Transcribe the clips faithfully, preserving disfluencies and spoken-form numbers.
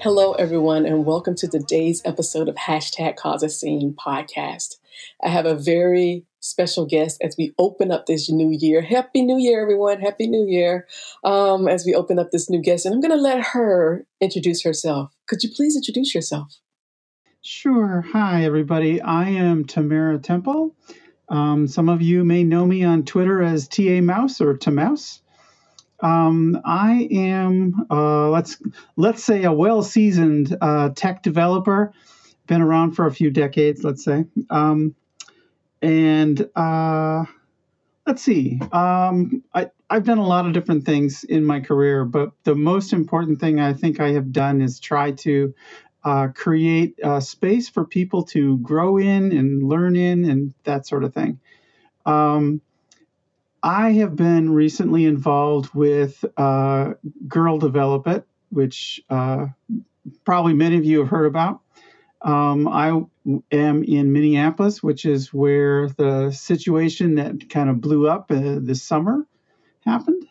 Hello, everyone, and welcome to today's episode of Hashtag CauseAScene podcast. I have a very special guest as we open up this new year. Happy New Year, everyone. Happy New Year. Um, as we open up this new guest, and I'm going to let her introduce herself. Could you please introduce yourself? Sure. Hi, everybody. I am Tamara Temple. Um, some of you may know me on Twitter as T A. Mouse or Ta Mouse. Um, I am, uh, let's let's say, a well-seasoned uh, tech developer. Been around for a few decades, let's say. Um, and uh, let's see. Um, I, I've done a lot of different things in my career, but the most important thing I think I have done is try to uh, create a space for people to grow in and learn in and that sort of thing. Um, I have been recently involved with uh, Girl Develop It, which uh, probably many of you have heard about. Um, I am in Minneapolis, which is where the situation that kind of blew up uh, this summer happened.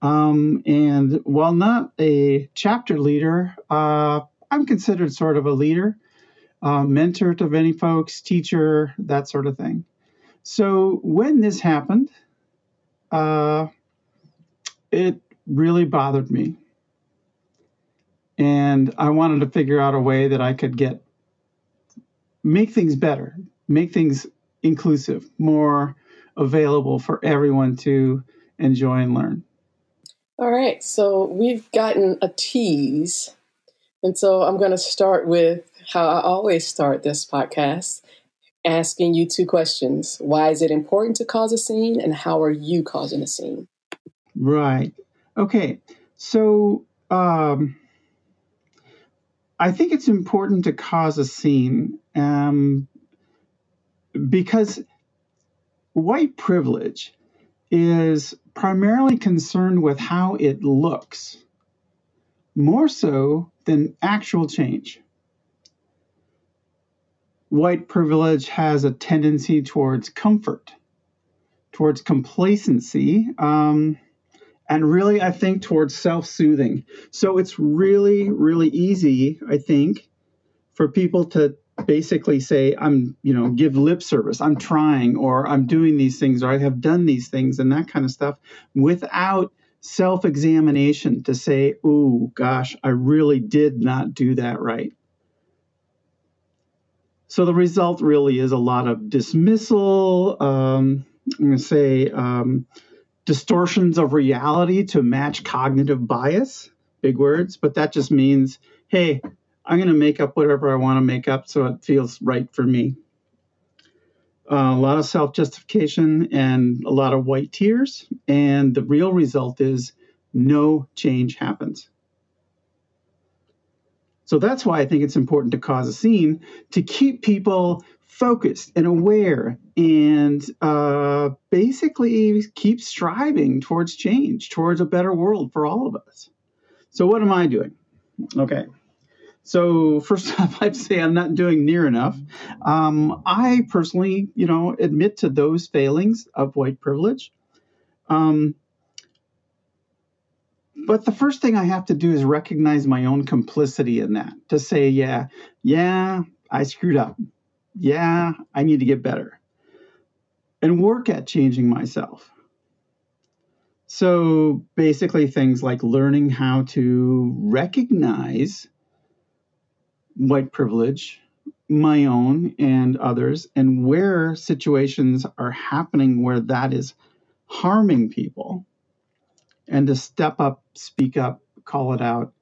Um, and while not a chapter leader, uh, I'm considered sort of a leader, uh, mentor to many folks, teacher, that sort of thing. So when this happened, Uh, it really bothered me. And I wanted to figure out a way that I could get, make things better, make things inclusive, more available for everyone to enjoy and learn. All right. So we've gotten a tease. And so I'm going to start with how I always start this podcast, asking you two questions. Why is it important to cause a scene, and how are you causing a scene? Right. Okay. So um, I think it's important to cause a scene um, because white privilege is primarily concerned with how it looks, more so than actual change. White privilege has a tendency towards comfort, towards complacency, um, and really, I think, towards self-soothing. So it's really, really easy, I think, for people to basically say, I'm, you know, give lip service, I'm trying, or I'm doing these things, or I have done these things, and that kind of stuff, without self-examination to say, oh, gosh, I really did not do that right. So the result really is a lot of dismissal, um, I'm going to say um, distortions of reality to match cognitive bias, big words, but that just means, hey, I'm going to make up whatever I want to make up so it feels right for me. Uh, a lot of self-justification and a lot of white tears, and the real result is no change happens. So that's why I think it's important to cause a scene, to keep people focused and aware and uh, basically keep striving towards change, towards a better world for all of us. So what am I doing? Okay. So first off, I'd say I'm not doing near enough. Um, I personally, you know, admit to those failings of white privilege. Um But the first thing I have to do is recognize my own complicity in that, to say, yeah, yeah, I screwed up. Yeah, I need to get better and work at changing myself. So basically things like learning how to recognize white privilege, my own and others, and where situations are happening where that is harming people. And to step up, speak up, call it out,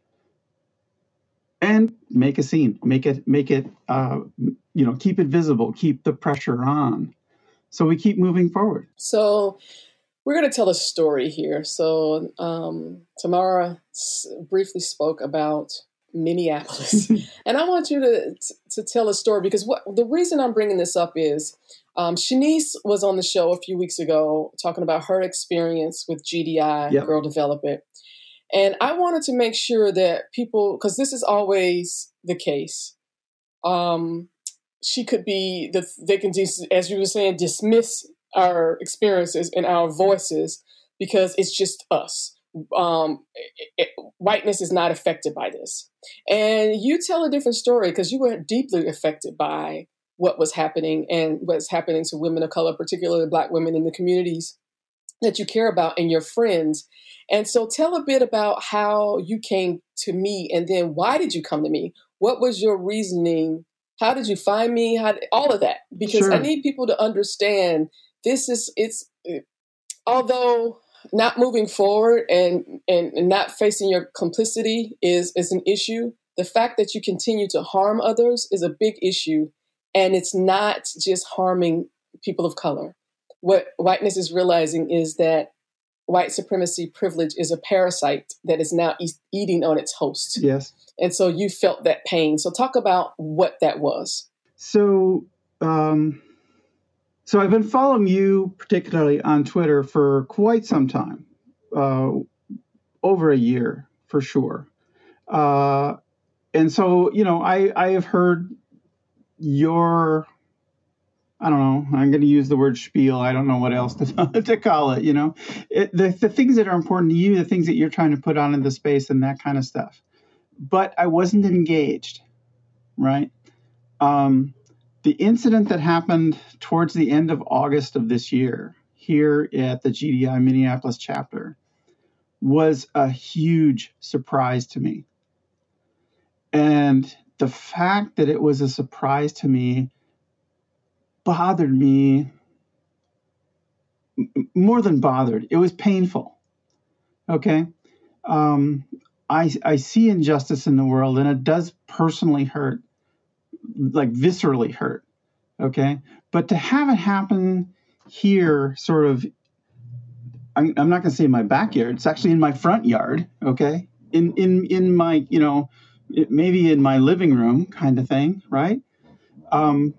and make a scene. Make it, make it, uh, you know, keep it visible. Keep the pressure on, so we keep moving forward. So, we're going to tell a story here. So, um, Tamara s- briefly spoke about Minneapolis. And I want you to, to tell a story, because what, the reason I'm bringing this up is um, Shanice was on the show a few weeks ago talking about her experience with G D I, yep. Girl Develop It. And I wanted to make sure that people, because this is always the case, um, she could be, the, they can, dis, as you were saying, dismiss our experiences and our voices because it's just us. Um, it, it, whiteness is not affected by this. And you tell a different story because you were deeply affected by what was happening and what's happening to women of color, particularly Black women in the communities that you care about and your friends. And so tell a bit about how you came to me, and then why did you come to me? What was your reasoning? How did you find me? How did, all of that. Because sure. I need people to understand this is, it's, it, although not moving forward and, and, and not facing your complicity is, is an issue, the fact that you continue to harm others is a big issue. And it's not just harming people of color. What whiteness is realizing is that white supremacy privilege is a parasite that is now e- eating on its host. Yes. And so you felt that pain. So talk about what that was. So, um, so I've been following you particularly on Twitter for quite some time, uh, over a year for sure. Uh, and so, you know, I, I have heard your, I don't know, I'm going to use the word spiel. I don't know what else to, to call it, you know, it, the, the things that are important to you, the things that you're trying to put on in the space and that kind of stuff. But I wasn't engaged, right? Um, the incident that happened towards the end of August of this year here at the G D I Minneapolis chapter was a huge surprise to me. And the fact that it was a surprise to me bothered me more than bothered. It was painful. Okay. Um, I, I see injustice in the world, and it does personally hurt, like viscerally hurt. Okay. But to have it happen here, sort of, I'm, I'm not going to say in my backyard, it's actually in my front yard. Okay. In, in, in my, you know, it, maybe in my living room kind of thing. Right. Um,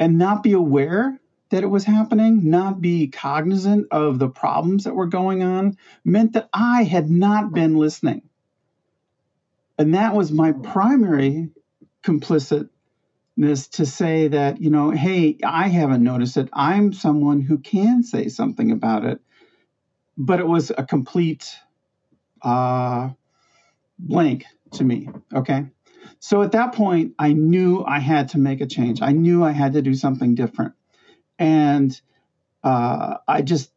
And not be aware that it was happening, not be cognizant of the problems that were going on, meant that I had not been listening. And that was my primary complicitness to say that, you know, hey, I haven't noticed it. I'm someone who can say something about it. But it was a complete uh, blank to me, okay? So at that point, I knew I had to make a change. I knew I had to do something different. And uh, I just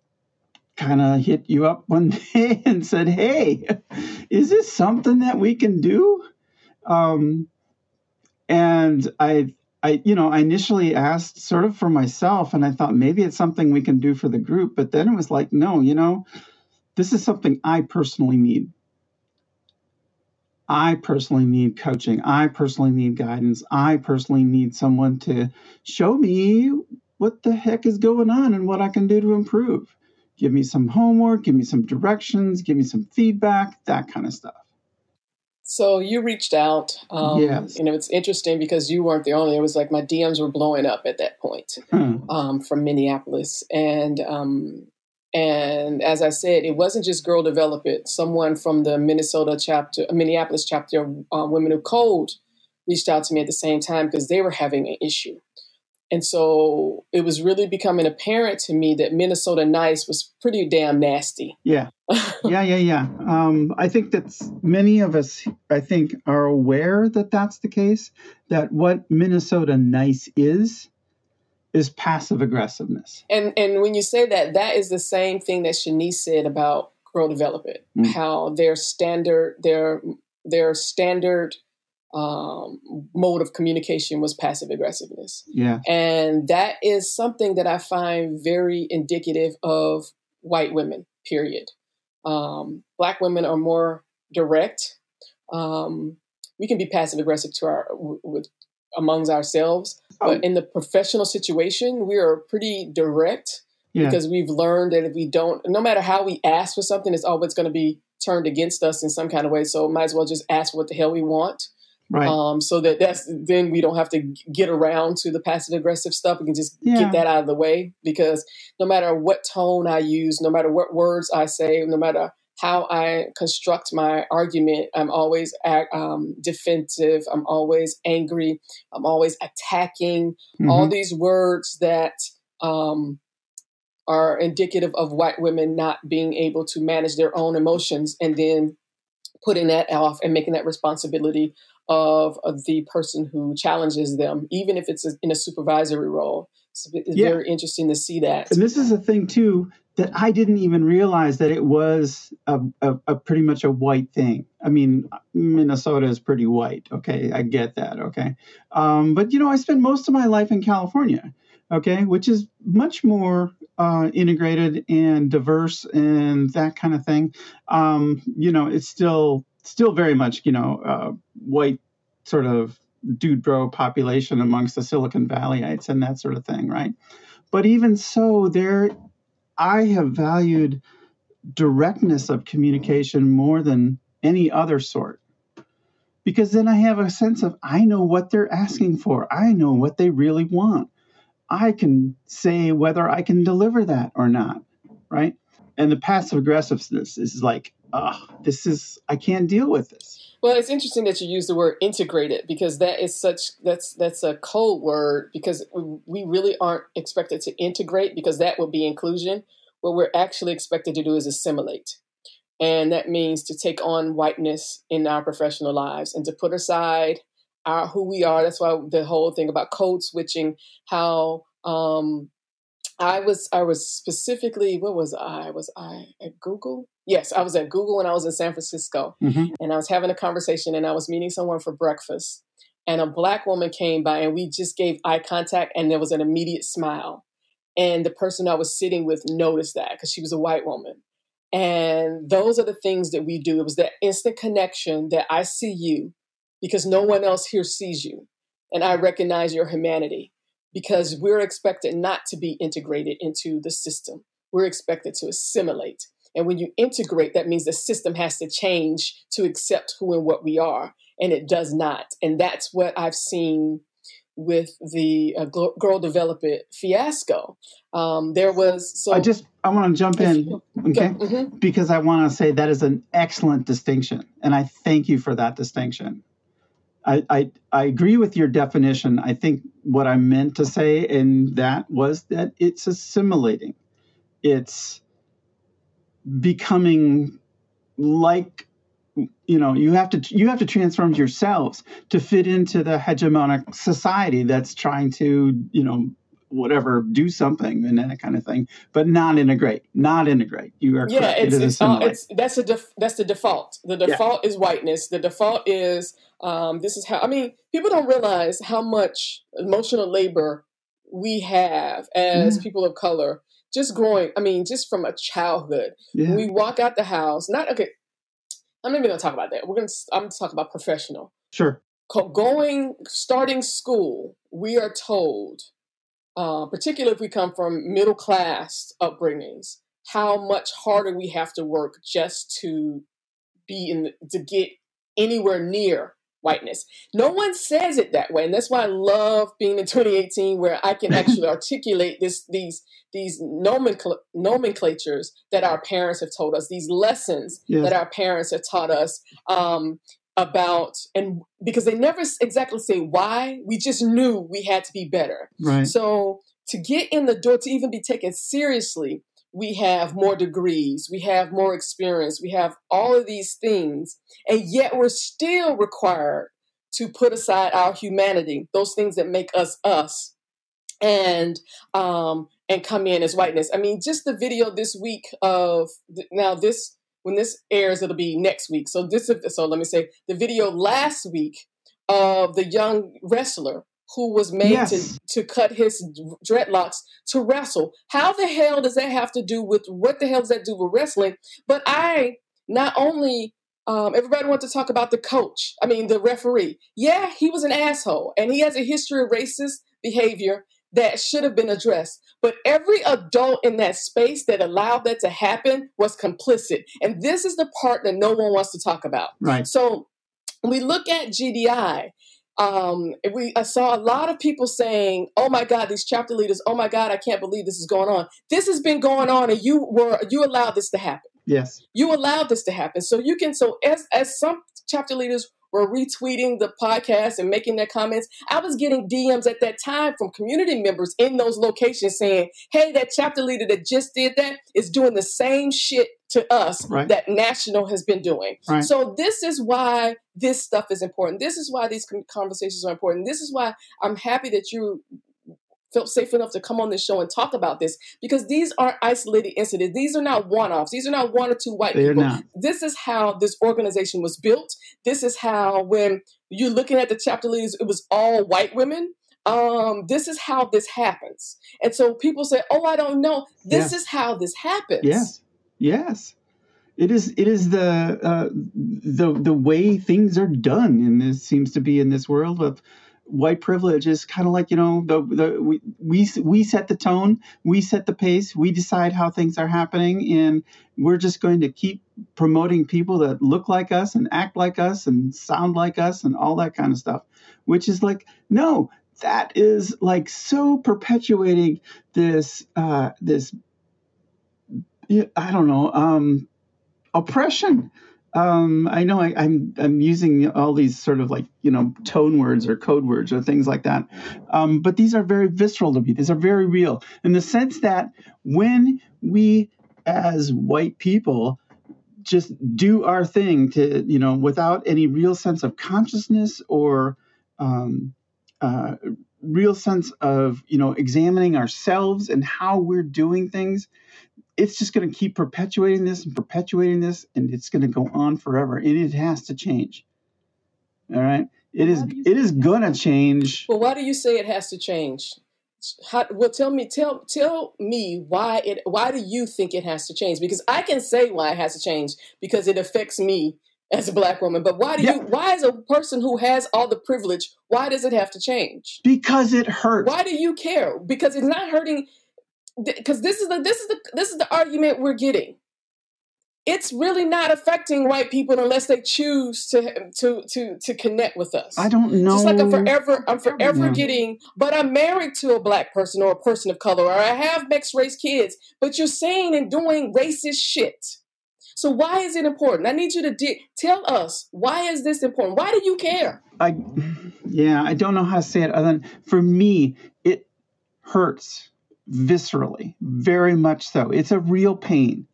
kind of hit you up one day and said, hey, is this something that we can do? Um, and I, I, you know, I initially asked sort of for myself, and I thought maybe it's something we can do for the group. But then it was like, no, you know, this is something I personally need. I personally need coaching. I personally need guidance. I personally need someone to show me what the heck is going on and what I can do to improve. Give me some homework, give me some directions, give me some feedback, that kind of stuff. So you reached out. Um, yes. You know, it's interesting because you weren't the only. It was like my D Ms were blowing up at that point hmm. um, from Minneapolis. And um And as I said, it wasn't just Girl Develop It. Someone from the Minnesota chapter, Minneapolis chapter, uh, Women Who Code, reached out to me at the same time because they were having an issue. And so it was really becoming apparent to me that Minnesota Nice was pretty damn nasty. Yeah, yeah, yeah, yeah. Um, I think that many of us, I think, are aware that that's the case, that what Minnesota Nice is, is passive aggressiveness. And and when you say that, that is the same thing that Shanice said about Girl Develop It, mm-hmm. how their standard, their their standard um, mode of communication was passive aggressiveness. Yeah. And that is something that I find very indicative of white women, period. Um, Black women are more direct. Um, we can be passive aggressive to our, with, amongst ourselves. But in the professional situation, we are pretty direct yeah. because we've learned that if we don't, no matter how we ask for something, it's always going to be turned against us in some kind of way. So might as well just ask what the hell we want. Right. Um, so that that's then we don't have to get around to the passive aggressive stuff. We can just yeah. get that out of the way, because no matter what tone I use, no matter what words I say, no matter how I construct my argument, I'm always um, defensive. I'm always angry. I'm always attacking. Mm-hmm. All these words that um, are indicative of white women not being able to manage their own emotions, and then putting that off and making that responsibility of, of the person who challenges them, even if it's a, in a supervisory role. It's, it's yeah. very interesting to see that. And this is a thing, too, that I didn't even realize that it was a, a, a pretty much a white thing. I mean, Minnesota is pretty white. Okay, I get that. Okay. Um, but, you know, I spent most of my life in California, okay, which is much more uh, integrated and diverse and that kind of thing. Um, you know, it's still still very much, you know, uh, white sort of dude bro population amongst the Silicon Valleyites and that sort of thing, right? But even so, there I have valued directness of communication more than any other sort, because then I have a sense of, I know what they're asking for. I know what they really want. I can say whether I can deliver that or not, right? And the passive aggressiveness is like, oh, this is, I can't deal with this. Well, it's interesting that you use the word integrated, because that is such, that's that's a code word, because we really aren't expected to integrate, because that would be inclusion. What we're actually expected to do is assimilate. And that means to take on whiteness in our professional lives and to put aside our, who we are. That's why the whole thing about code switching, how um, I was, I was specifically, what was I? Was I at Google? Yes, I was at Google when I was in San Francisco, mm-hmm. and I was having a conversation and I was meeting someone for breakfast, and a black woman came by and we just gave eye contact and there was an immediate smile. And the person I was sitting with noticed that, because she was a white woman. And those are the things that we do. It was that instant connection that I see you, because no one else here sees you. And I recognize your humanity, because we're expected not to be integrated into the system. We're expected to assimilate. And when you integrate, that means the system has to change to accept who and what we are. And it does not. And that's what I've seen with the uh, Girl Develop It fiasco. Um, there was... so I just, I want to jump in, okay? Mm-hmm. Because I want to say that is an excellent distinction. And I thank you for that distinction. I, I I agree with your definition. I think what I meant to say in that was that it's assimilating. It's becoming like, you know, you have to you have to transform yourselves to fit into the hegemonic society that's trying to, you know, whatever, do something and that kind of thing, but not integrate, not integrate. You are yeah, correct. It's, it is it's, uh, it's, that's, a def, that's the default. The default yeah. is whiteness. The default is, um, this is how, I mean, people don't realize how much emotional labor we have as mm. people of color, just growing, I mean, just from a childhood. Yeah. We walk out the house, not, okay, I'm not even going to talk about that. We're going to, I'm going to talk about professional. Sure. Going, starting school, we are told, Uh, particularly if we come from middle class upbringings, how much harder we have to work just to be in, to get anywhere near whiteness. No one says it that way. And that's why I love being in twenty eighteen, where I can actually articulate this, these, these nomencl- nomenclatures that our parents have told us, these lessons yeah. that our parents have taught us, um, about, and because they never exactly say why, we just knew we had to be better. Right. So to get in the door, to even be taken seriously, we have more degrees, we have more experience, we have all of these things, and yet we're still required to put aside our humanity, those things that make us us, and um, and come in as whiteness. I mean, just the video this week of, now this, when this airs, it'll be next week. So this, so let me say, the video last week of the young wrestler who was made yes. to, to cut his dreadlocks to wrestle. How the hell does that have to do with, what the hell does that do with wrestling? But I, not only, um, everybody wants to talk about the coach, I mean, the referee. Yeah, he was an asshole and he has a history of racist behavior. that should have been addressed. But every adult in that space that allowed that to happen was complicit. And this is the part that no one wants to talk about. Right. So when we look at G D I, Um, we I saw a lot of people saying, oh my God, these chapter leaders, oh my God, I can't believe this is going on. This has been going on and you were, you allowed this to happen. Yes. You allowed this to happen. So you can, so as, as some chapter leaders were retweeting the podcast and making their comments, I was getting D Ms at that time from community members in those locations saying, hey, that chapter leader that just did that is doing the same shit to us right. that national has been doing. Right. So this is why this stuff is important. This is why these conversations are important. This is why I'm happy that you felt safe enough to come on this show and talk about this, because these aren't isolated incidents. These are not one-offs. These are not one or two white They're people. Not. This is how this organization was built. This is how, when you're looking at the chapter leaders, it was all white women. Um, this is how this happens. And so people say, oh, I don't know. This yes. is how this happens. Yes. Yes, it is. It is the uh, the the way things are done, and this seems to be in this world of white privilege is kind of like, you know, the the we we we set the tone, we set the pace, we decide how things are happening, and we're just going to keep promoting people that look like us and act like us and sound like us and all that kind of stuff, which is like no, that is like so perpetuating this uh, this. I don't know, um, oppression. Um, I know I, I'm I'm using all these sort of like, you know, tone words or code words or things like that. Um, but these are very visceral to me. These are very real in the sense that when we as white people just do our thing to, you know, without any real sense of consciousness or um, uh, real sense of, you know, examining ourselves and how we're doing things, it's just going to keep perpetuating this and perpetuating this, and it's going to go on forever. And it has to change. All right. It is, it is going to change. Well, why do you say it has to change? How, well, tell me, tell, tell me why it, why do you think it has to change? Because I can say why it has to change, because it affects me as a black woman, but why do yeah. you, why is a person who has all the privilege, why does it have to change? Because it hurts. Why do you care? Because it's not hurting. Because this is the this is the this is the argument we're getting. It's really not affecting white people unless they choose to to to to connect with us. I don't know. Just like I'm forever I'm forever yeah. getting. But I'm married to a black person or a person of color, or I have mixed race kids. But you're saying and doing racist shit. So why is it important? I need you to de- tell us, why is this important? Why do you care? I yeah I don't know how to say it other than for me it hurts. Viscerally, very much so. It's a real pain.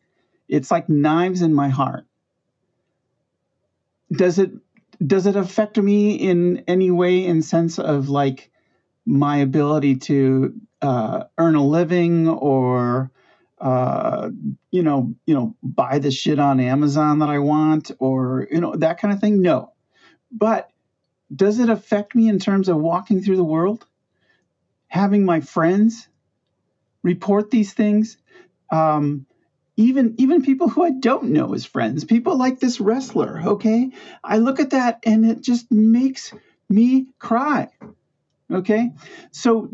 It's like knives in my heart. Does it does it affect me in any way in sense of like my ability to uh, earn a living or uh, you know you know buy the shit on Amazon that I want or you know that kind of thing? No. But does it affect me in terms of walking through the world, having my friends report these things, um, even even people who I don't know as friends, people like this wrestler, okay? I look at that and it just makes me cry, okay? So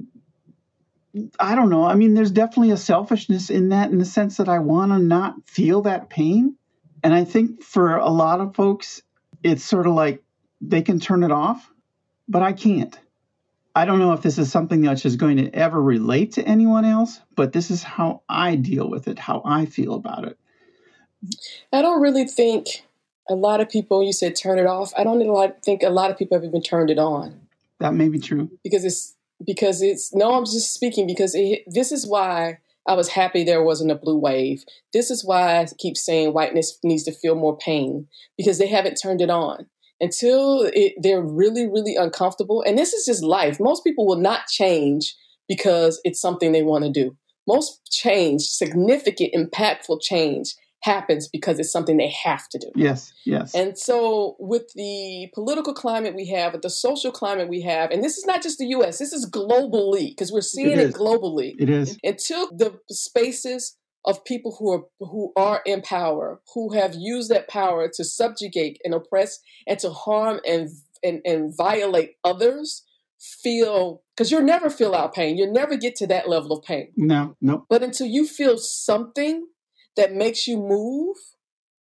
I don't know. I mean, there's definitely a selfishness in that in the sense that I want to not feel that pain. And I think for a lot of folks, it's sort of like they can turn it off, but I can't. I don't know if this is something that is going to ever relate to anyone else, but this is how I deal with it, how I feel about it. I don't really think a lot of people, you said turn it off. I don't think a lot of people have even turned it on. That may be true. Because it's, because it's, no, I'm just speaking because it, this is why I was happy there wasn't a blue wave. This is why I keep saying whiteness needs to feel more pain, because they haven't turned it on. Until it, they're really, really uncomfortable. And this is just life. Most people will not change because it's something they want to do. Most change, significant, impactful change happens because it's something they have to do. Yes, yes. And so with the political climate we have, with the social climate we have, and this is not just the U S, this is globally, because we're seeing it, it globally. It is. Until the spaces of people who are who are in power, who have used that power to subjugate and oppress and to harm and and, and violate others, feel, because you'll never feel our pain. You'll never get to that level of pain. No, no. But until you feel something that makes you move,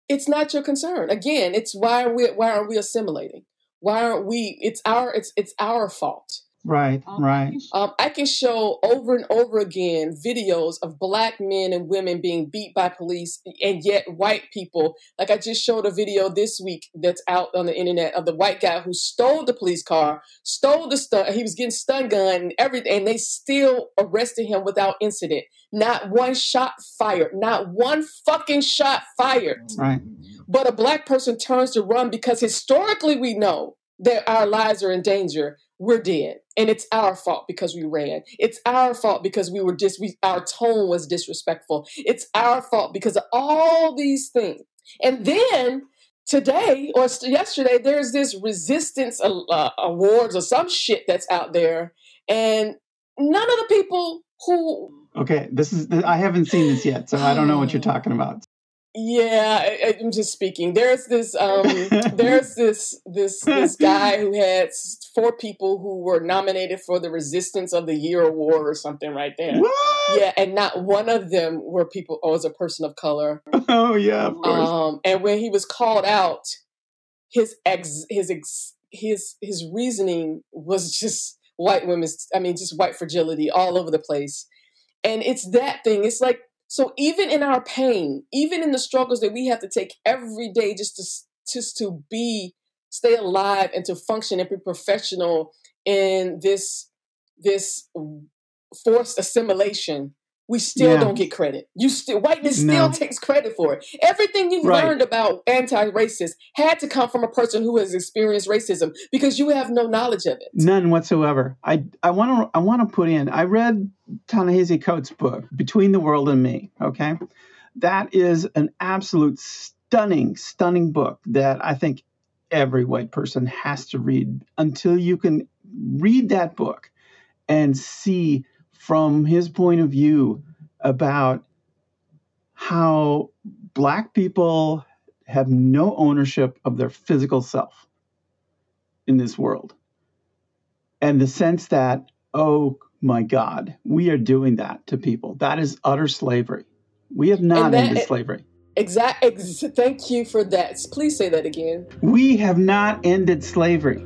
it's not your concern. Again, it's why are we, why are we assimilating? Why aren't we, it's our, it's, it's our fault. Right, um, right. Um, I can show over and over again videos of Black men and women being beat by police, and yet white people, like I just showed a video this week that's out on the internet of the white guy who stole the police car, stole the stun, he was getting stun gun and everything, and they still arrested him without incident. Not one shot fired, not one fucking shot fired. Right. But a Black person turns to run because historically we know that our lives are in danger. We're dead. And it's our fault because we ran. It's our fault because we were just, we, our tone was disrespectful. It's our fault because of all these things. And then today or yesterday, there's this resistance uh, awards or some shit that's out there. And none of the people who... Okay, this is, I haven't seen this yet, so I don't know what you're talking about. Yeah, I, I'm just speaking. There's this, um, there's this, this, this guy who had four people who were nominated for the Resistance of the Year award or something right there. What? Yeah, and not one of them were people. Oh, was a person of color. Oh yeah, of course. Um, and when he was called out, his ex, his ex, his his reasoning was just white women's. I mean, just white fragility all over the place, and it's that thing. It's like. So even in our pain, even in the struggles that we have to take every day just to just to be, stay alive and to function and be professional in this this forced assimilation, we still yeah. don't get credit. You still whiteness no. still takes credit for it. Everything you've right. learned about anti-racism had to come from a person who has experienced racism because you have no knowledge of it. None whatsoever. I I want to I want to put in. I read Ta-Nehisi Coates' book, Between the World and Me, okay? That is an absolute stunning, stunning book that I think every white person has to read until you can read that book and see from his point of view about how Black people have no ownership of their physical self in this world. And the sense that, oh, my God, we are doing that to people. That is utter slavery. We have not that, ended slavery. Exactly. Ex- thank you for that. Please say that again. We have not ended slavery.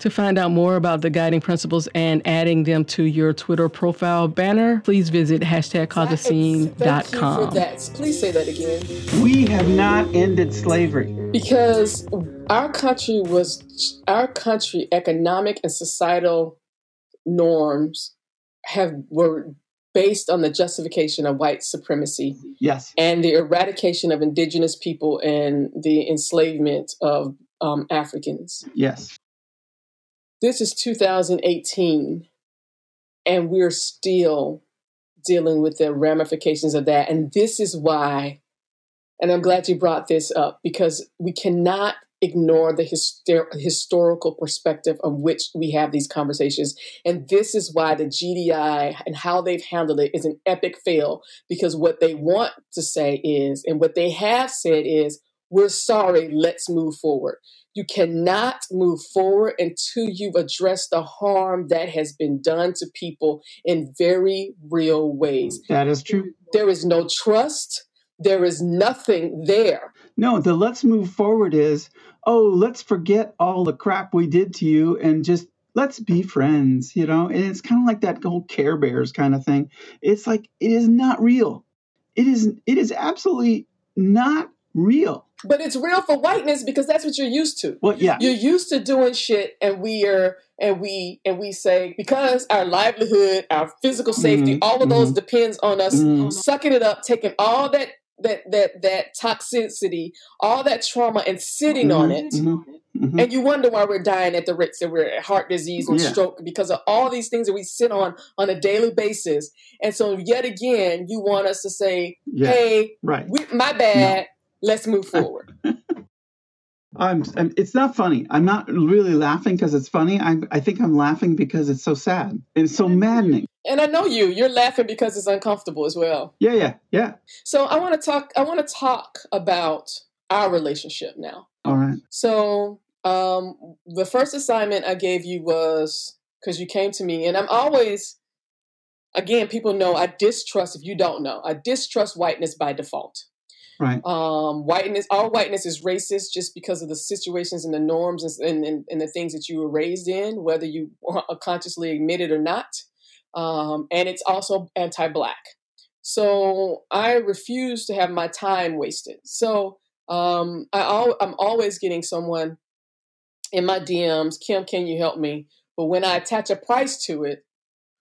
To find out more about the guiding principles and adding them to your Twitter profile banner, please visit hashtag cause the scene dot com. Thank you for that. Please say that again. We have not ended slavery. Because our country was, our country, economic and societal norms have were based on the justification of white supremacy, yes, and the eradication of indigenous people and the enslavement of um, Africans. Yes. This is two thousand eighteen, and we're still dealing with the ramifications of that. And this is why, and I'm glad you brought this up, because we cannot ignore the hyster- historical perspective of which we have these conversations. And this is why the G D I and how they've handled it is an epic fail, because what they want to say is, and what they have said is, we're sorry, let's move forward. You cannot move forward until you've addressed the harm that has been done to people in very real ways. That is true. There is no trust. There is nothing there. No, the let's move forward is, oh, let's forget all the crap we did to you and just let's be friends, you know? And it's kind of like that whole Care Bears kind of thing. It's like, it is not real. It is, it is absolutely not real. But it's real for whiteness because that's what you're used to. Well, yeah. You're used to doing shit and we are, and we, and we say, because our livelihood, our physical safety, mm-hmm. all of mm-hmm. those depends on us mm-hmm. sucking it up, taking all that, that that that toxicity, all that trauma, and sitting mm-hmm. on it mm-hmm. Mm-hmm. And you wonder why we're dying at the rates that we're at, heart disease or yeah. stroke, because of all these things that we sit on on a daily basis. And so yet again, you want us to say, yeah. hey, right. we, my bad, no. let's move forward. I'm, I'm, it's not funny. I'm not really laughing because it's funny. I, I think I'm laughing because it's so sad and so maddening. And I know you. You're laughing because it's uncomfortable as well. Yeah, yeah, yeah. So I want to talk. I want to talk about our relationship now. All right. So um, the first assignment I gave you was because you came to me, and I'm always, again, people know I distrust. If you don't know, I distrust whiteness by default. Right. Um, whiteness, all whiteness is racist just because of the situations and the norms and, and, and the things that you were raised in, whether you consciously admit it or not. Um, and it's also anti-Black. So I refuse to have my time wasted. So um, I al- I'm always getting someone in my D Ms, Kim, can you help me? But when I attach a price to it,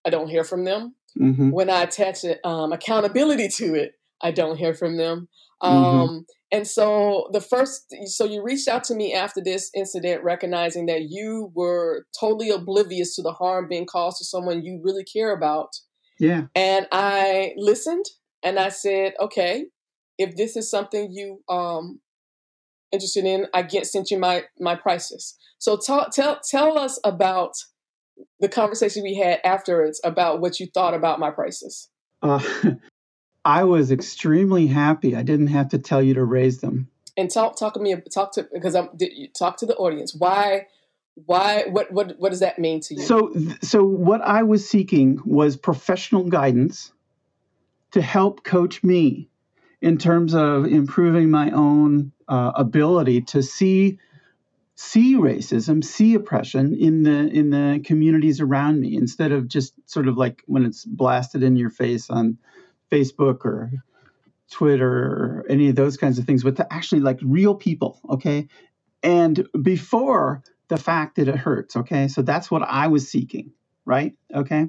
I don't hear from them. Mm-hmm. When I attach a, um, accountability to it, I don't hear from them. Um, mm-hmm. And so the first, so you reached out to me after this incident, recognizing that you were totally oblivious to the harm being caused to someone you really care about. Yeah. And I listened and I said, okay, if this is something you, um, interested in, I get sent you my, my prices. So ta- tell, tell us about the conversation we had afterwards about what you thought about my prices. Uh, I was extremely happy. I didn't have to tell you to raise them. And talk, talk to me, talk to because I'm talk to the audience. Why, why, what, what, what does that mean to you? So, so what I was seeking was professional guidance to help coach me in terms of improving my own uh, ability to see, see racism, see oppression in the in the communities around me, instead of just sort of like when it's blasted in your face on Facebook or Twitter or any of those kinds of things, but to actually like real people, okay? And before the fact that it hurts, okay? So that's what I was seeking, right? Okay?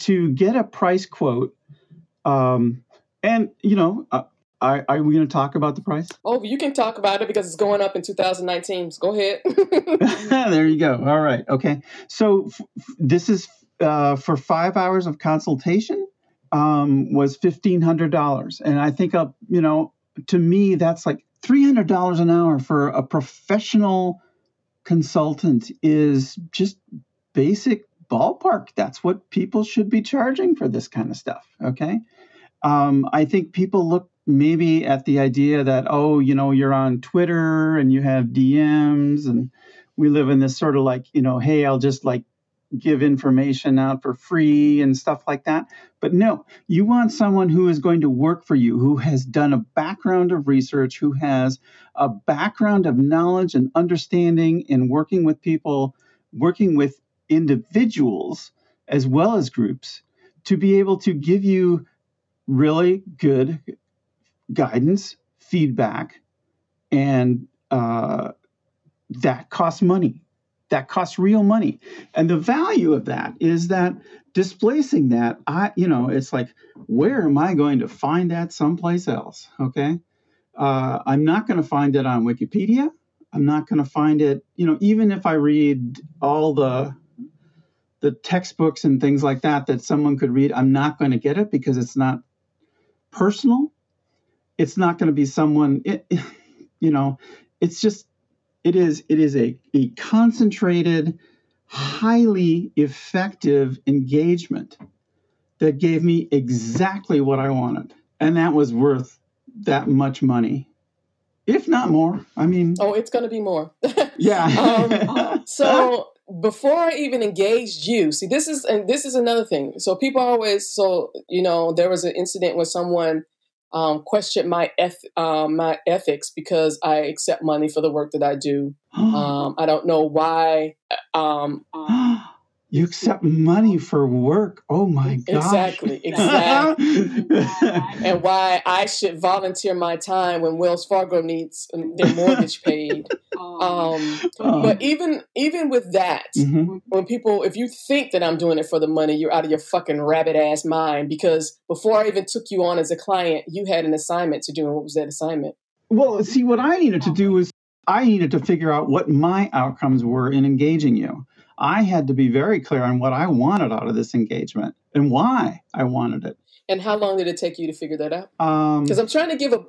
To get a price quote, um, and, you know, uh, are, are we going to talk about the price? Oh, you can talk about it because it's going up in two thousand nineteen. So go ahead. There you go. All right. Okay. So f- f- this is uh, for five hours of consultation. Um, was fifteen hundred dollars. And I think, uh, you know, to me, that's like three hundred dollars an hour for a professional consultant is just basic ballpark. That's what people should be charging for this kind of stuff. Okay. Um, I think people look maybe at the idea that, oh, you know, you're on Twitter and you have D Ms and we live in this sort of like, you know, hey, I'll just like give information out for free and stuff like that. But no, you want someone who is going to work for you, who has done a background of research, who has a background of knowledge and understanding in working with people, working with individuals as well as groups, to be able to give you really good guidance, feedback, and uh, that costs money. That costs real money. And the value of that is that displacing that, I, you know, it's like, where am I going to find that someplace else? Okay. Uh, I'm not going to find it on Wikipedia. I'm not going to find it, you know, even if I read all the, the textbooks and things like that, that someone could read, I'm not going to get it because it's not personal. It's not going to be someone, it, it, you know, it's just, It is it is a, a concentrated, highly effective engagement that gave me exactly what I wanted. And that was worth that much money, if not more. I mean... Oh, it's going to be more. Yeah. um, so before I even engaged you, see, this is and this is another thing. So people always, so, you know, there was an incident where someone... Um, question my eth- uh, my ethics because I accept money for the work that I do. um, I don't know why. Um, you accept money for work? Oh my gosh! Exactly, exactly. And why I should volunteer my time when Wells Fargo needs their mortgage paid? Um, oh. But even even with that, mm-hmm. when people, if you think that I'm doing it for the money, you're out of your fucking rabbit ass mind. Because before I even took you on as a client, you had an assignment to do, and what was that assignment? Well, see, what I needed to do was I needed to figure out what my outcomes were in engaging you. I had to be very clear on what I wanted out of this engagement and why I wanted it. And how long did it take you to figure that out? Because um, I'm trying to give a,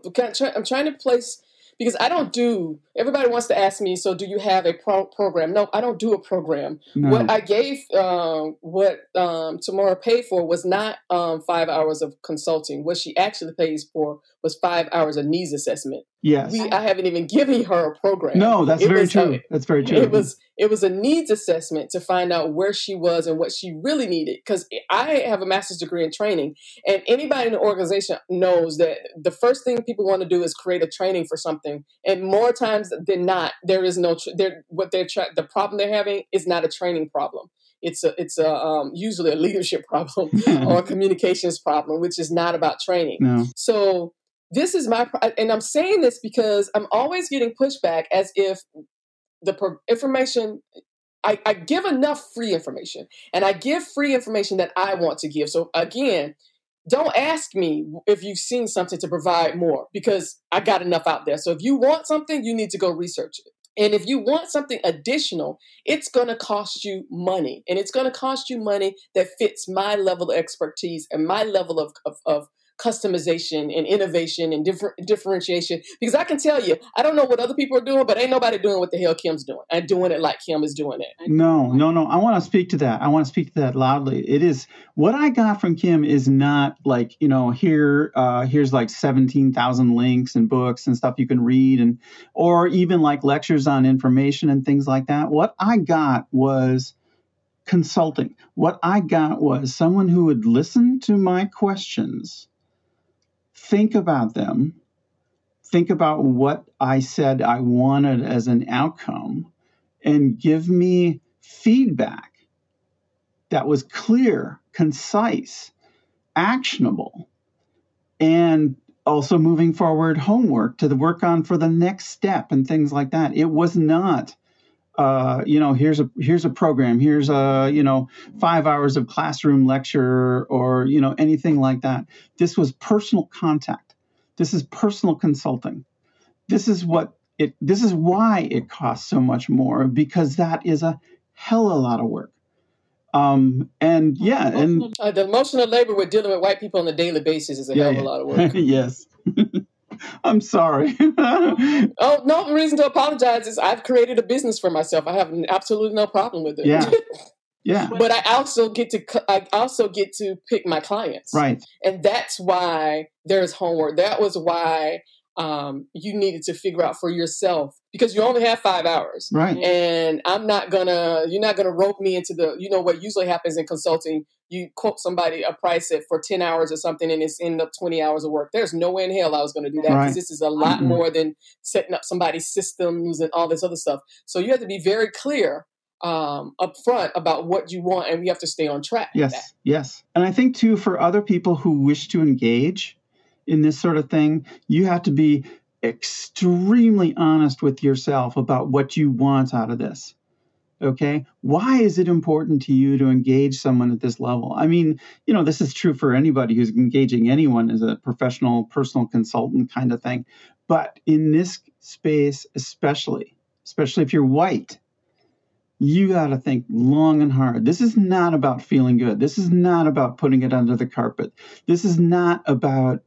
I'm trying to place, because I don't do, everybody wants to ask me, so do you have a pro- program? No, I don't do a program. No. What I gave, um, what um, Tamara paid for was not um, five hours of consulting. What she actually pays for was five hours of needs assessment. Yes. We, I haven't even given her a program. No, that's it very was, true. Uh, that's very true. It was, it was a needs assessment to find out where she was and what she really needed. Because I have a master's degree in training, and anybody in the organization knows that the first thing people want to do is create a training for something. And more times than not, there is no, tr- they're, what they're tra- the problem they're having is not a training problem. It's a, it's a um, usually a leadership problem or a communications problem, which is not about training. No. So this is my, and I'm saying this because I'm always getting pushback as if the per- information, I, I give enough free information, and I give free information that I want to give. So again, don't ask me if you've seen something to provide more, because I got enough out there. So if you want something, you need to go research it. And if you want something additional, it's going to cost you money, and it's going to cost you money that fits my level of expertise and my level of, of, of customization and innovation and differ- differentiation. Because I can tell you, I don't know what other people are doing, but ain't nobody doing what the hell Kim's doing. I'm doing it like Kim is doing it. No, no, no. I want to speak to that. I want to speak to that loudly. It is, what I got from Kim is not like, you know, here, uh, here's like seventeen thousand links and books and stuff you can read, and, or even like lectures on information and things like that. What I got was consulting. What I got was someone who would listen to my questions, think about them, think about what I said I wanted as an outcome, and give me feedback that was clear, concise, actionable, and also moving forward homework to work on for the next step and things like that. It was not, uh, you know, here's a here's a program, here's a, you know, five hours of classroom lecture or, you know, anything like that. This was personal contact. This is personal consulting. This is what it, this is why it costs so much more, because that is a hell of a lot of work. Um, and yeah, and uh, the emotional labor we're dealing with white people on a daily basis is a yeah, hell of a yeah. lot of work. Yes. I'm sorry. Oh, no reason to apologize. Is I've created a business for myself. I have absolutely no problem with it. Yeah. Yeah. But I also get to, I also get to pick my clients. Right. And that's why there's homework. That was why um, you needed to figure out for yourself, because you only have five hours. Right. And I'm not gonna, you're not going to rope me into the, you know, what usually happens in consulting. You quote somebody a price at for ten hours or something, and it's end up twenty hours of work. There's no way in hell I was going to do that, because right. this is a lot mm-hmm. more than setting up somebody's systems and all this other stuff. So you have to be very clear um, up front about what you want, and we have to stay on track. Yes, with that. Yes. And I think too, for other people who wish to engage in this sort of thing, you have to be extremely honest with yourself about what you want out of this. Okay, why is it important to you to engage someone at this level? I mean, you know, this is true for anybody who's engaging anyone as a professional, personal consultant kind of thing. But in this space, especially, especially if you're white, you got to think long and hard. This is not about feeling good. This is not about putting it under the carpet. This is not about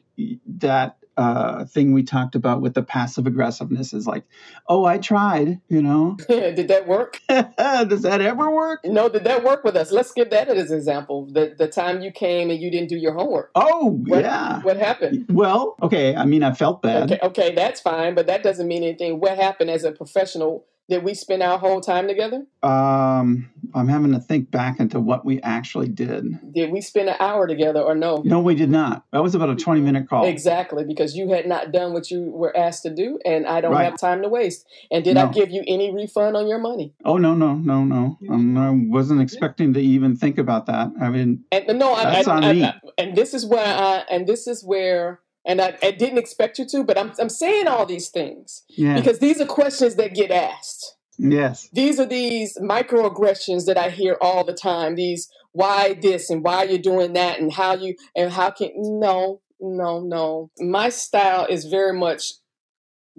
that Uh, thing we talked about with the passive aggressiveness is like, oh, I tried, you know. Did that work? Does that ever work? No, did that work with us? Let's give that as an example. The the time you came and you didn't do your homework. Oh, what, yeah. What happened? Well, okay. I mean, I felt bad. Okay, okay, that's fine, but that doesn't mean anything. What happened as a professional? Did we spend our whole time together? Um, I'm having to think back into what we actually did. Did we spend an hour together or no? No, we did not. That was about a twenty-minute call. Exactly, because you had not done what you were asked to do, and I don't right. have time to waste. And did no. I give you any refund on your money? Oh, no, no, no, no. Um, I wasn't expecting to even think about that. I mean, and, no, I, that's I, on I, me. I, and this is where I, and this is where... And I, I didn't expect you to, but I'm I'm saying all these things yeah. because these are questions that get asked. Yes. These are these microaggressions that I hear all the time. These why this and why you're doing that and how you and how can no, no, no. My style is very much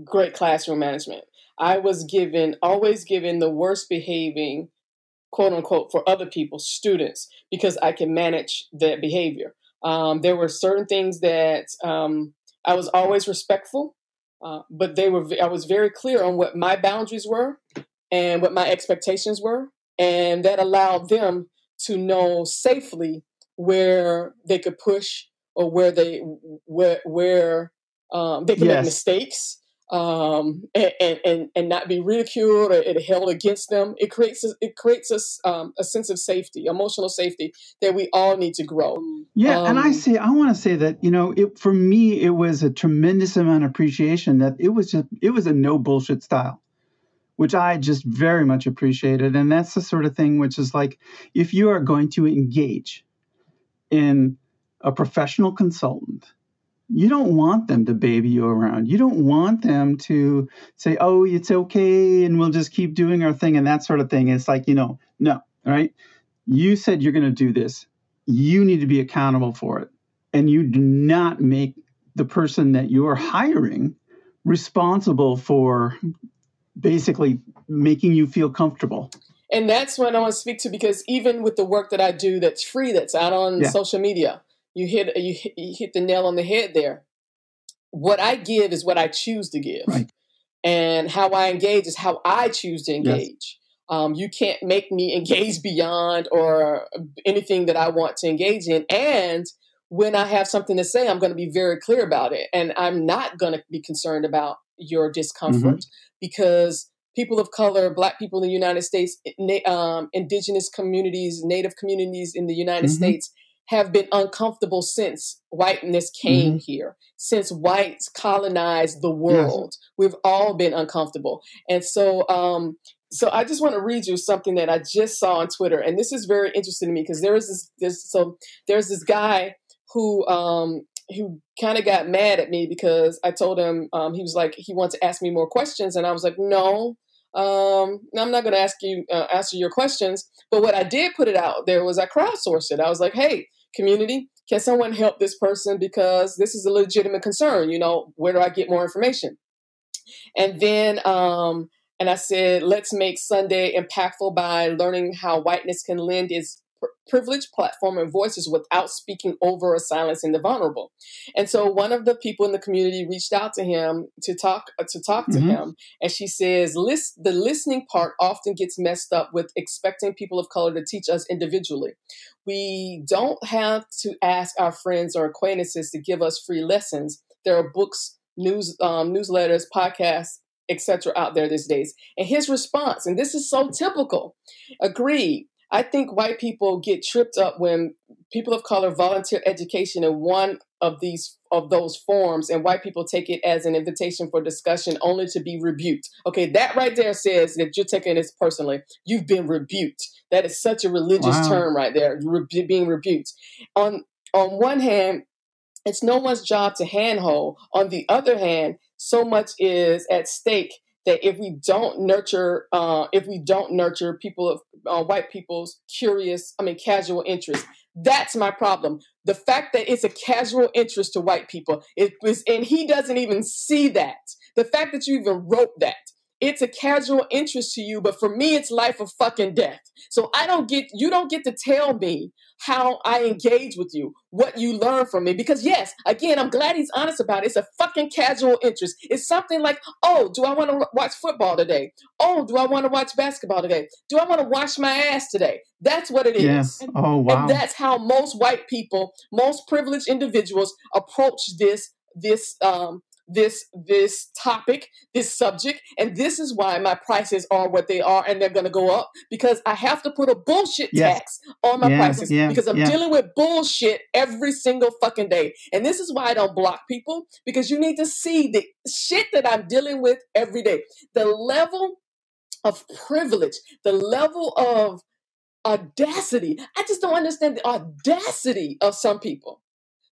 great classroom management. I was given, always given the worst behaving, quote unquote, for other people, students, because I can manage that behavior. Um, there were certain things that um, I was always respectful, uh, but they were, I was very clear on what my boundaries were and what my expectations were. And that allowed them to know safely where they could push or where they, where, where um, they could yes. make mistakes. Um, and, and, and not be ridiculed or it held against them. It creates, a, it creates a, um, a sense of safety, emotional safety that we all need to grow. Yeah. Um, and I say, I want to say that, you know, it, for me, it was a tremendous amount of appreciation that it was just, it was a no bullshit style, which I just very much appreciated. And that's the sort of thing, which is like, if you are going to engage in a professional consultant, you don't want them to baby you around. You don't want them to say, oh, it's okay, and we'll just keep doing our thing and that sort of thing. It's like, you know, no, right? You said you're going to do this. You need to be accountable for it. And you do not make the person that you're hiring responsible for basically making you feel comfortable. And that's what I want to speak to, because even with the work that I do that's free, that's out on yeah. social media, You hit you hit, you hit the nail on the head there. What I give is what I choose to give. Right. And how I engage is how I choose to engage. Yes. Um, you can't make me engage beyond or anything that I want to engage in. And when I have something to say, I'm going to be very clear about it. And I'm not going to be concerned about your discomfort mm-hmm. because people of color, Black people in the United States, um, indigenous communities, Native communities in the United mm-hmm. States have been uncomfortable since whiteness came mm-hmm. here, since whites colonized the world. Yes. We've all been uncomfortable. And so um, so I just want to read you something that I just saw on Twitter. And this is very interesting to me because there is this, this so there's this guy who um, who kind of got mad at me because I told him um, he was like, he wants to ask me more questions. And I was like, no. Um, I'm not going to ask you, uh, answer your questions, but what I did put it out there was I crowdsourced it. I was like, hey, community, can someone help this person? Because this is a legitimate concern. You know, where do I get more information? And then, um, and I said, let's make Sunday impactful by learning how whiteness can lend its pr- privilege, platform, and voices without speaking over or silencing the vulnerable. And so one of the people in the community reached out to him to talk, uh, to talk mm-hmm. to him. And she says, List, the listening part often gets messed up with expecting people of color to teach us individually. We don't have to ask our friends or acquaintances to give us free lessons. There are books, news, um, newsletters, podcasts, et cetera out there these days. And his response, and this is so typical, agreed. I think white people get tripped up when people of color volunteer education in one of these of those forms, and white people take it as an invitation for discussion only to be rebuked. Okay, that right there says that you're taking this personally. You've been rebuked. That is such a religious wow. term right there, re- being rebuked. On on one hand, it's no one's job to handhold. On the other hand, so much is at stake that if we don't nurture, uh, if we don't nurture people of uh, white people's curious, I mean, casual interest, that's my problem. The fact that it's a casual interest to white people, it was, and he doesn't even see that. The fact that you even wrote that, it's a casual interest to you, but for me, it's life or fucking death. So I don't get, you don't get to tell me how I engage with you, what you learn from me. Because yes, again, I'm glad he's honest about it. It's a fucking casual interest. It's something like, oh, do I want to watch football today? Oh, do I want to watch basketball today? Do I want to wash my ass today? That's what it is. Yes. Oh, wow. And that's how most white people, most privileged individuals approach this, this, um, this, this topic, this subject. And this is why my prices are what they are. And they're going to go up because I have to put a bullshit yes. tax on my yeah, prices yeah, because I'm yeah. dealing with bullshit every single fucking day. And this is why I don't block people, because you need to see the shit that I'm dealing with every day. The level of privilege, the level of audacity. I just don't understand the audacity of some people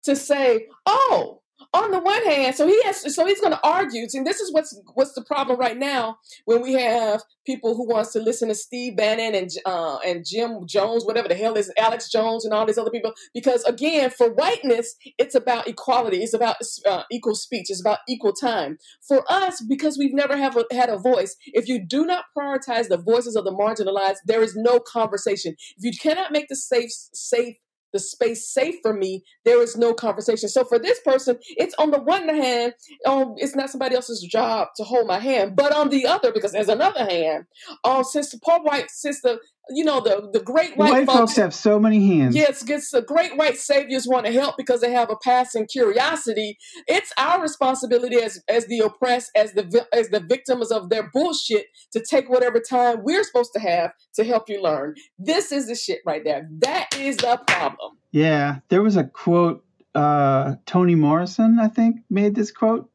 to say, oh, on the one hand, so he has, so he's going to argue, and this is what's what's the problem right now when we have people who wants to listen to Steve Bannon and uh, and Jim Jones, whatever the hell is Alex Jones and all these other people, because again, for whiteness, it's about equality, it's about uh, equal speech, it's about equal time. For us, because we've never have a, had a voice, if you do not prioritize the voices of the marginalized, there is no conversation. If you cannot make the safe safe. the space safe for me, there is no conversation. So for this person, it's on the one hand, um, it's not somebody else's job to hold my hand, but on the other, because there's another hand, um, since the poor white, since the, you know, the, the great white, white folks, folks have so many hands. Yes, it's the great white saviors want to help because they have a passing curiosity. It's our responsibility as as the oppressed, as the as the victims of their bullshit, to take whatever time we're supposed to have to help you learn. This is the shit right there. That is the problem. Yeah, there was a quote. Uh, Toni Morrison, I think, made this quote.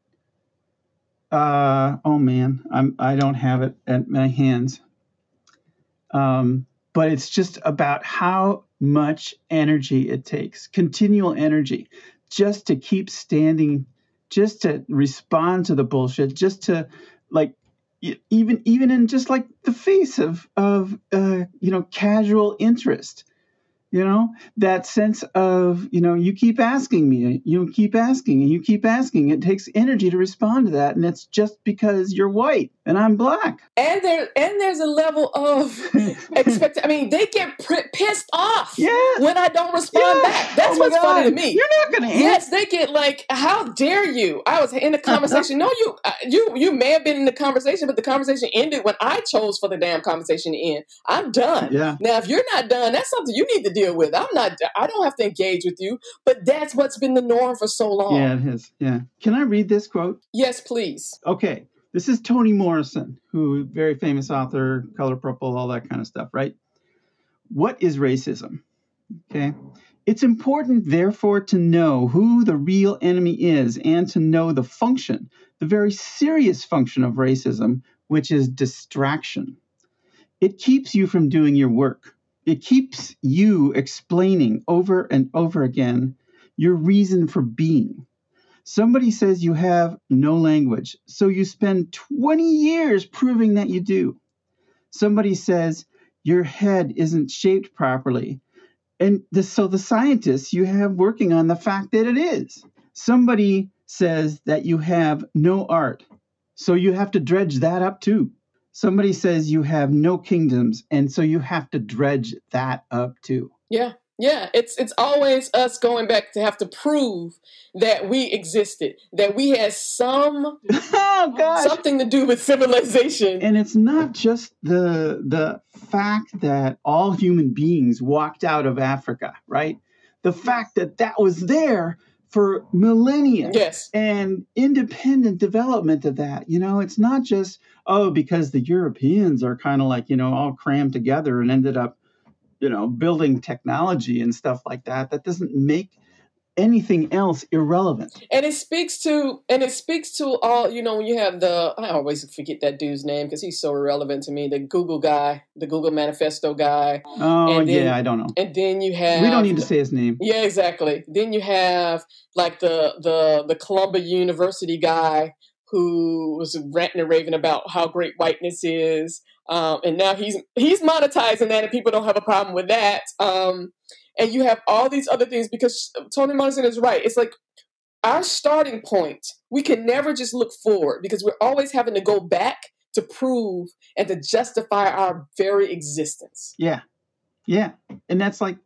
Uh, oh man, I'm I don't have it at my hands. Um, but it's just about how much energy it takes, continual energy, just to keep standing, just to respond to the bullshit, just to like, even even in just like the face of, of uh, you know, casual interest, you know, that sense of, you know, you keep asking me, you keep asking and you keep asking. It takes energy to respond to that. And it's just because you're white. And I'm Black. And there, and there's a level of expect. I mean, they get p- pissed off yeah. when I don't respond yeah. back. That's oh what's God. funny to me. You're not going to. Yes, they get like, "How dare you?" I was in the conversation. no, you, you, you may have been in the conversation, but the conversation ended when I chose for the damn conversation to end. I'm done. Yeah. Now, if you're not done, that's something you need to deal with. I'm not. I don't have to engage with you. But that's what's been the norm for so long. Yeah, it is. Yeah. Can I read this quote? Yes, please. Okay. This is Toni Morrison, who very famous author, Color Purple, all that kind of stuff, right? What is racism? Okay. It's important, therefore, to know who the real enemy is and to know the function, the very serious function of racism, which is distraction. It keeps you from doing your work. It keeps you explaining over and over again your reason for being. Somebody says you have no language, so you spend twenty years proving that you do. Somebody says your head isn't shaped properly, and the, so the scientists you have working on the fact that it is. Somebody says that you have no art, so you have to dredge that up too. Somebody says you have no kingdoms, and so you have to dredge that up too. Yeah. Yeah, it's it's always us going back to have to prove that we existed, that we had some oh, gosh. something to do with civilization. And it's not just the the fact that all human beings walked out of Africa, right? The fact that that was there for millennia. Yes. And independent development of that, you know, it's not just, oh, because the Europeans are kind of like, you know, all crammed together and ended up, you know, building technology and stuff like that. That doesn't make anything else irrelevant. And it speaks to, and it speaks to all, you know, when you have the, I always forget that dude's name because he's so irrelevant to me, the Google guy, the Google Manifesto guy. Oh, and then, yeah, I don't know. And then you have... We don't need to say his name. Yeah, exactly. Then you have, like, the the, the Columbia University guy who was ranting and raving about how great whiteness is. Um, and now he's he's monetizing that, and people don't have a problem with that. Um, and you have all these other things because Toni Morrison is right. It's like our starting point. We can never just look forward because we're always having to go back to prove and to justify our very existence. Yeah, yeah, and that's like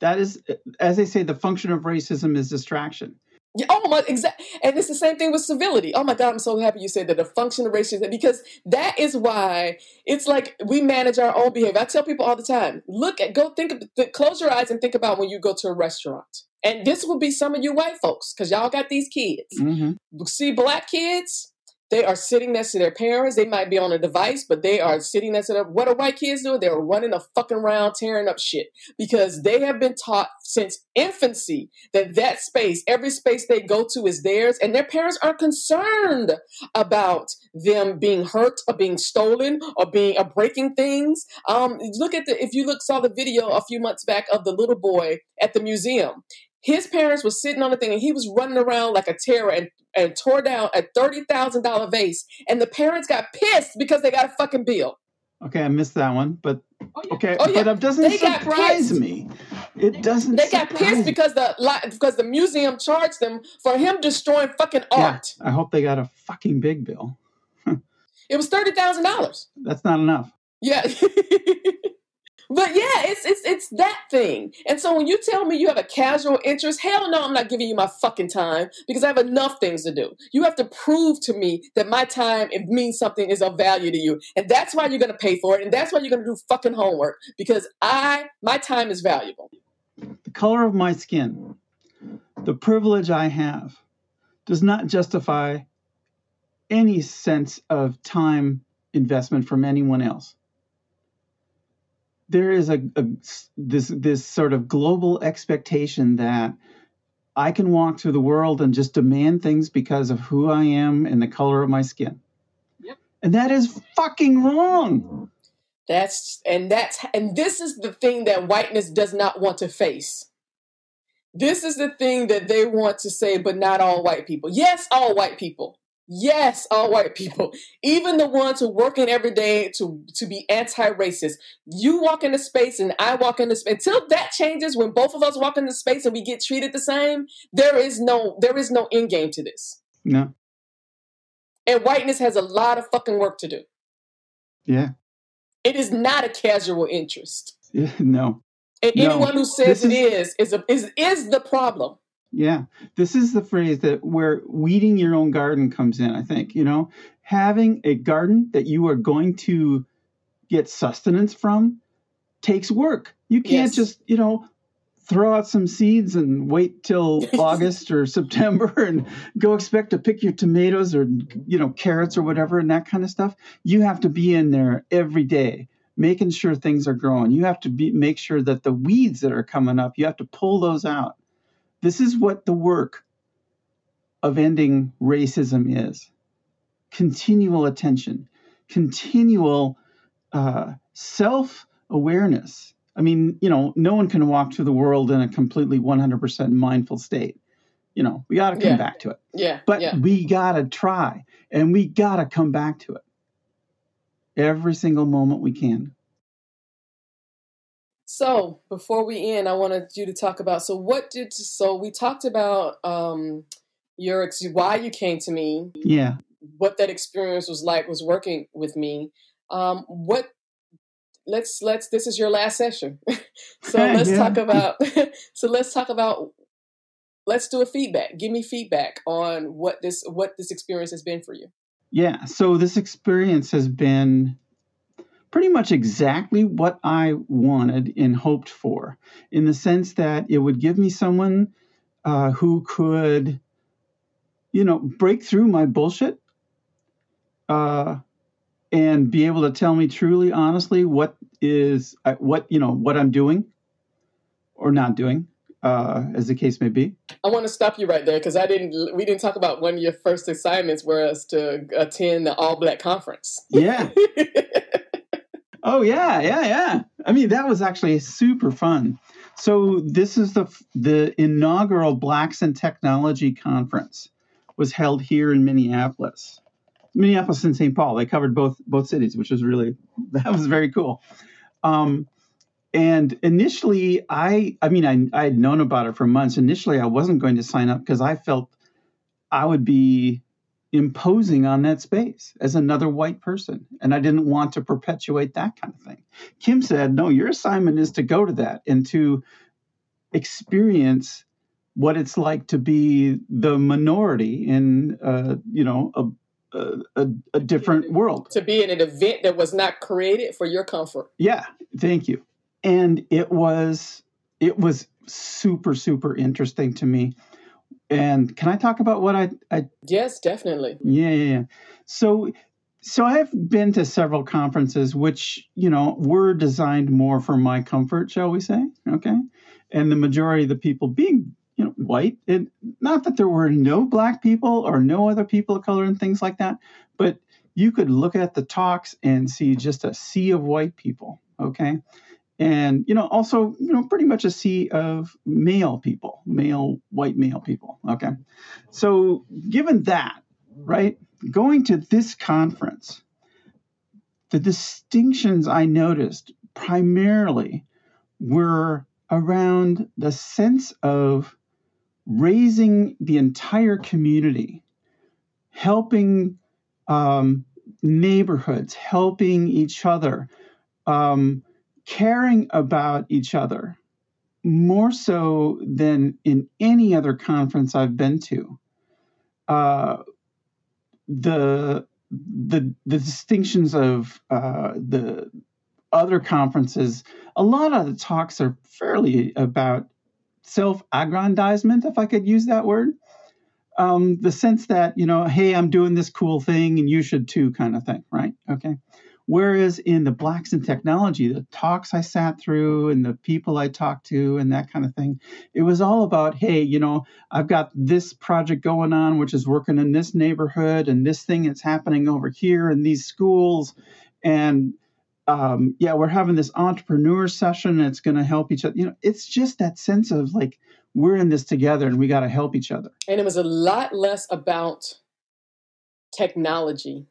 that is, as they say, the function of racism is distraction. Yeah, oh my, exactly. And it's the same thing with civility. Oh my God, I'm so happy you said that. The function of racism, because that is why it's like we manage our own behavior. I tell people all the time: look at, go think, of, close your eyes and think about when you go to a restaurant. And this will be some of you white folks because y'all got these kids. Mm-hmm. See, Black kids, they are sitting next to their parents. They might be on a device, but they are sitting next to their... What are white kids doing? They're running a fucking round, tearing up shit because they have been taught since infancy that that space, every space they go to is theirs, and their parents are concerned about them being hurt or being stolen or being or breaking things. Um, look at the... If you look saw the video a few months back of the little boy at the museum, His parents were sitting on the thing and he was running around like a terror and, and tore down a thirty thousand dollars vase. And the parents got pissed because they got a fucking bill. Okay, I missed that one, but oh, yeah. okay, oh, yeah. but it doesn't they surprise me. It doesn't. They got pissed me. because the because the museum charged them for him destroying fucking art. Yeah, I hope they got a fucking big bill. It was thirty thousand dollars. That's not enough. Yeah, but yeah, it's it's it's that thing. And so when you tell me you have a casual interest, hell no, I'm not giving you my fucking time because I have enough things to do. You have to prove to me that my time, it means something, is of value to you, and that's why you're going to pay for it, and that's why you're going to do fucking homework because I my time is valuable. The color of my skin, the privilege I have, does not justify any sense of time investment from anyone else. There is a, a this this sort of global expectation that I can walk through the world and just demand things because of who I am and the color of my skin. Yep. And that is fucking wrong. That's and that's and this is the thing that whiteness does not want to face. This is the thing that they want to say, but not all white people. Yes, all white people. Yes, all white people, even the ones who work in every day to, to be anti-racist. You walk into space and I walk into space. Until that changes, when both of us walk into space and we get treated the same, there is no there is no end game to this. No. And whiteness has a lot of fucking work to do. Yeah. It is not a casual interest. Yeah, no. And no. Anyone who says this it is is, is, a, is is the problem. Yeah, this is the phrase that where weeding your own garden comes in, I think, you know, having a garden that you are going to get sustenance from takes work. You can't yes. just, you know, throw out some seeds and wait till August or September and go expect to pick your tomatoes or, you know, carrots or whatever and that kind of stuff. You have to be in there every day, making sure things are growing. You have to be, make sure that the weeds that are coming up, you have to pull those out. This is what the work of ending racism is. Continual attention, continual uh, self-awareness. I mean, you know, no one can walk through the world in a completely one hundred percent mindful state. You know, we got to come yeah. back to it. Yeah. But yeah. we got to try and we got to come back to it every single moment we can. So before we end, I wanted you to talk about, so what did, so we talked about um, your, why you came to me. Yeah. What that experience was like, was working with me. Um, what, let's, let's, this is your last session. so let's yeah. talk about, so let's talk about, let's do a feedback. Give me feedback on what this, what this experience has been for you. Yeah. So this experience has been pretty much exactly what I wanted and hoped for, in the sense that it would give me someone uh, who could, you know, break through my bullshit uh, and be able to tell me truly, honestly, what is, what, you know, what I'm doing or not doing, uh, as the case may be. I want to stop you right there because I didn't, we didn't talk about one of your first assignments was to attend the all black conference. Yeah. Oh, yeah, yeah, yeah. I mean, that was actually super fun. So this is the the inaugural Blacks in Technology Conference was held here in Minneapolis. Minneapolis and Saint Paul. They covered both both cities, which was really, that was very cool. Um, and initially, I, I mean, I, I had known about it for months. Initially, I wasn't going to sign up because I felt I would be imposing on that space as another white person. And I didn't want to perpetuate that kind of thing. Kim said, no, your assignment is to go to that and to experience what it's like to be the minority in, uh, you know, a, a, a different world. To be in an event that was not created for your comfort. Yeah, thank you. And it was, it was super, super interesting to me. And can I talk about what I, I... Yes, definitely. Yeah, yeah, yeah. So, so I've been to several conferences which, you know, were designed more for my comfort, shall we say, okay? And the majority of the people being, you know, white, and not that there were no black people or no other people of color and things like that, but you could look at the talks and see just a sea of white people, okay? And, you know, also, you know, pretty much a sea of male people, male, white male people. Okay. So given that, right, going to this conference, the distinctions I noticed primarily were around the sense of raising the entire community, helping um, neighborhoods, helping each other, um, caring about each other, more so than in any other conference I've been to. Uh, the, the, the distinctions of uh, the other conferences, a lot of the talks are fairly about self-aggrandizement, if I could use that word. Um, the sense that, you know, hey, I'm doing this cool thing and you should too, kind of thing, right? Okay. Whereas in the Blacks in Technology, the talks I sat through and the people I talked to and that kind of thing, it was all about, hey, you know, I've got this project going on, which is working in this neighborhood, and this thing that's happening over here in these schools. And um, yeah, we're having this entrepreneur session that's going to help each other. You know, it's just that sense of like, we're in this together and we got to help each other. And it was a lot less about technology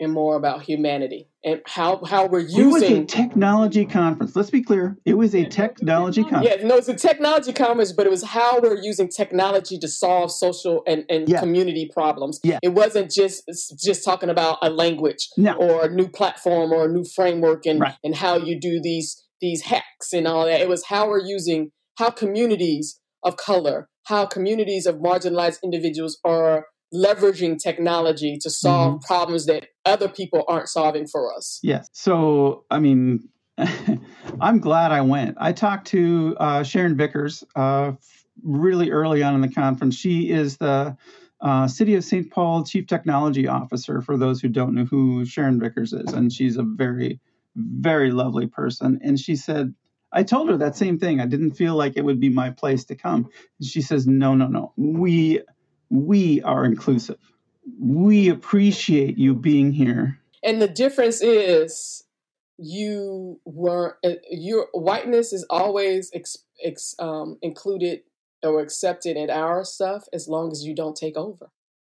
and more about humanity and how, how we're using. It was a technology conference. Let's be clear. It was a technology conference. Yeah, no, it's a technology conference, but it was how we're using technology to solve social and, and yeah. community problems. Yeah. It wasn't just just talking about a language no. or a new platform or a new framework and, right. and how you do these these hacks and all that. It was how we're using, how communities of color, how communities of marginalized individuals are leveraging technology to solve mm-hmm. problems that other people aren't solving for us. Yes. So, I mean, I'm glad I went. I talked to uh, Sharon Vickers uh, really early on in the conference. She is the uh, City of Saint Paul Chief Technology Officer, for those who don't know who Sharon Vickers is. And she's a very, very lovely person. And she said, I told her that same thing. I didn't feel like it would be my place to come. And she says, no, no, no. We... We are inclusive. We appreciate you being here. And the difference is you were, your whiteness is always ex, ex, um, included or accepted in our stuff as long as you don't take over.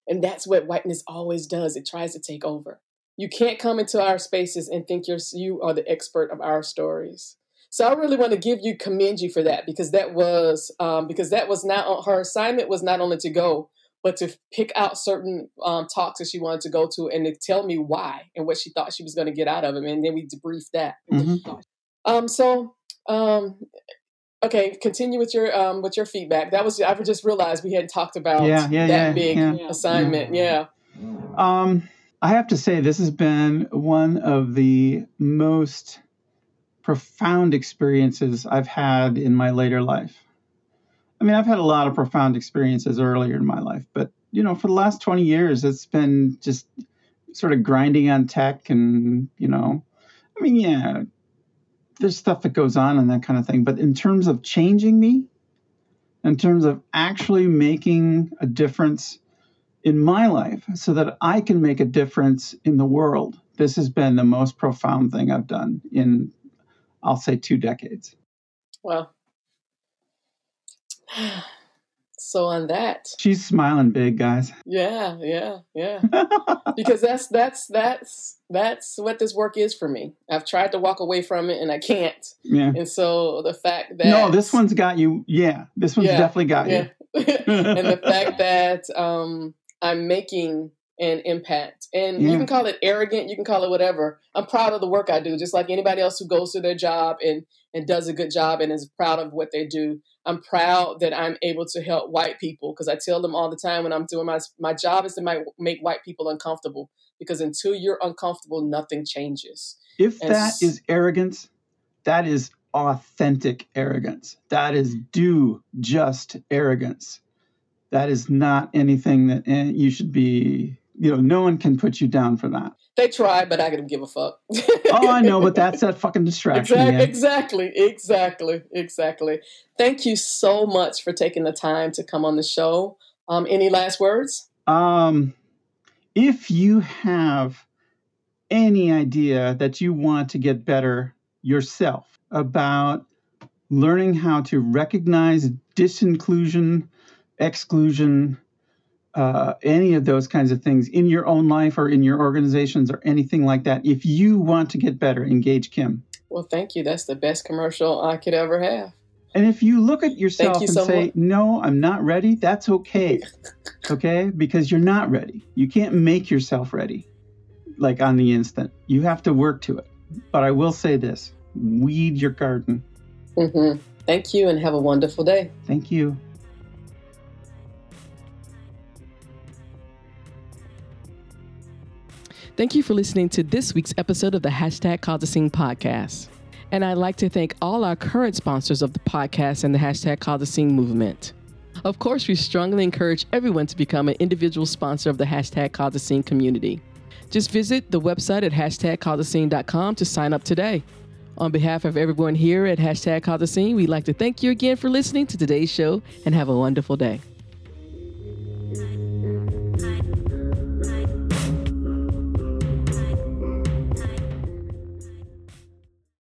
And that's what whiteness always does. It tries to take over. You can't come into our spaces and think you're, you are the expert of our stories. So I really want to give you, commend you for that, because that was, um, because that was not, her assignment was not only to go, but to pick out certain um, talks that she wanted to go to and to tell me why and what she thought she was going to get out of them. And then we debriefed that. Mm-hmm. Um, so, um, okay, continue with your um, with your feedback. That was, I just realized we hadn't talked about yeah, yeah, that yeah, big yeah, assignment. Yeah. yeah. Um, I have to say, this has been one of the most profound experiences I've had in my later life. I mean, I've had a lot of profound experiences earlier in my life, but, you know, for the last twenty years, it's been just sort of grinding on tech and, you know, I mean, yeah, there's stuff that goes on and that kind of thing. But in terms of changing me, in terms of actually making a difference in my life so that I can make a difference in the world, this has been the most profound thing I've done in, I'll say, two decades. Well. So on that, she's smiling big, guys. Yeah, yeah, yeah. Because that's that's that's that's what this work is for me. I've tried to walk away from it and I can't. Yeah. And so the fact that no, this one's got you. Yeah, this one's yeah, definitely got yeah. you. And the fact that um, I'm making an impact, and yeah. you can call it arrogant, you can call it whatever. I'm proud of the work I do, just like anybody else who goes to their job and and does a good job and is proud of what they do. I'm proud that I'm able to help white people, because I tell them all the time when I'm doing my my job is to make white people uncomfortable, because until you're uncomfortable, nothing changes. If and that s- is arrogance, that is authentic arrogance. That is due just arrogance. That is not anything that you should be, you know, no one can put you down for that. They try, but I could give a fuck. Oh, I know, but that's that fucking distraction. Exactly, yeah. exactly, exactly, exactly. Thank you so much for taking the time to come on the show. Um, any last words? Um, if you have any idea that you want to get better yourself, about learning how to recognize disinclusion, exclusion, uh, any of those kinds of things in your own life or in your organizations or anything like that. If you want to get better, engage Kim. Well, thank you. That's the best commercial I could ever have. And if you look at yourself you and so say, much. no, I'm not ready, that's okay. Okay? Because you're not ready. You can't make yourself ready, like on the instant. You have to work to it. But I will say this, weed your garden. Mm-hmm. Thank you and have a wonderful day. Thank you. Thank you for listening to this week's episode of the Hashtag CauseAScene podcast. And I'd like to thank all our current sponsors of the podcast and the Hashtag CauseAScene movement. Of course, we strongly encourage everyone to become an individual sponsor of the Hashtag CauseAScene community. Just visit the website at hashtag cause a scene dot com to sign up today. On behalf of everyone here at Hashtag CauseAScene, we'd like to thank you again for listening to today's show and have a wonderful day.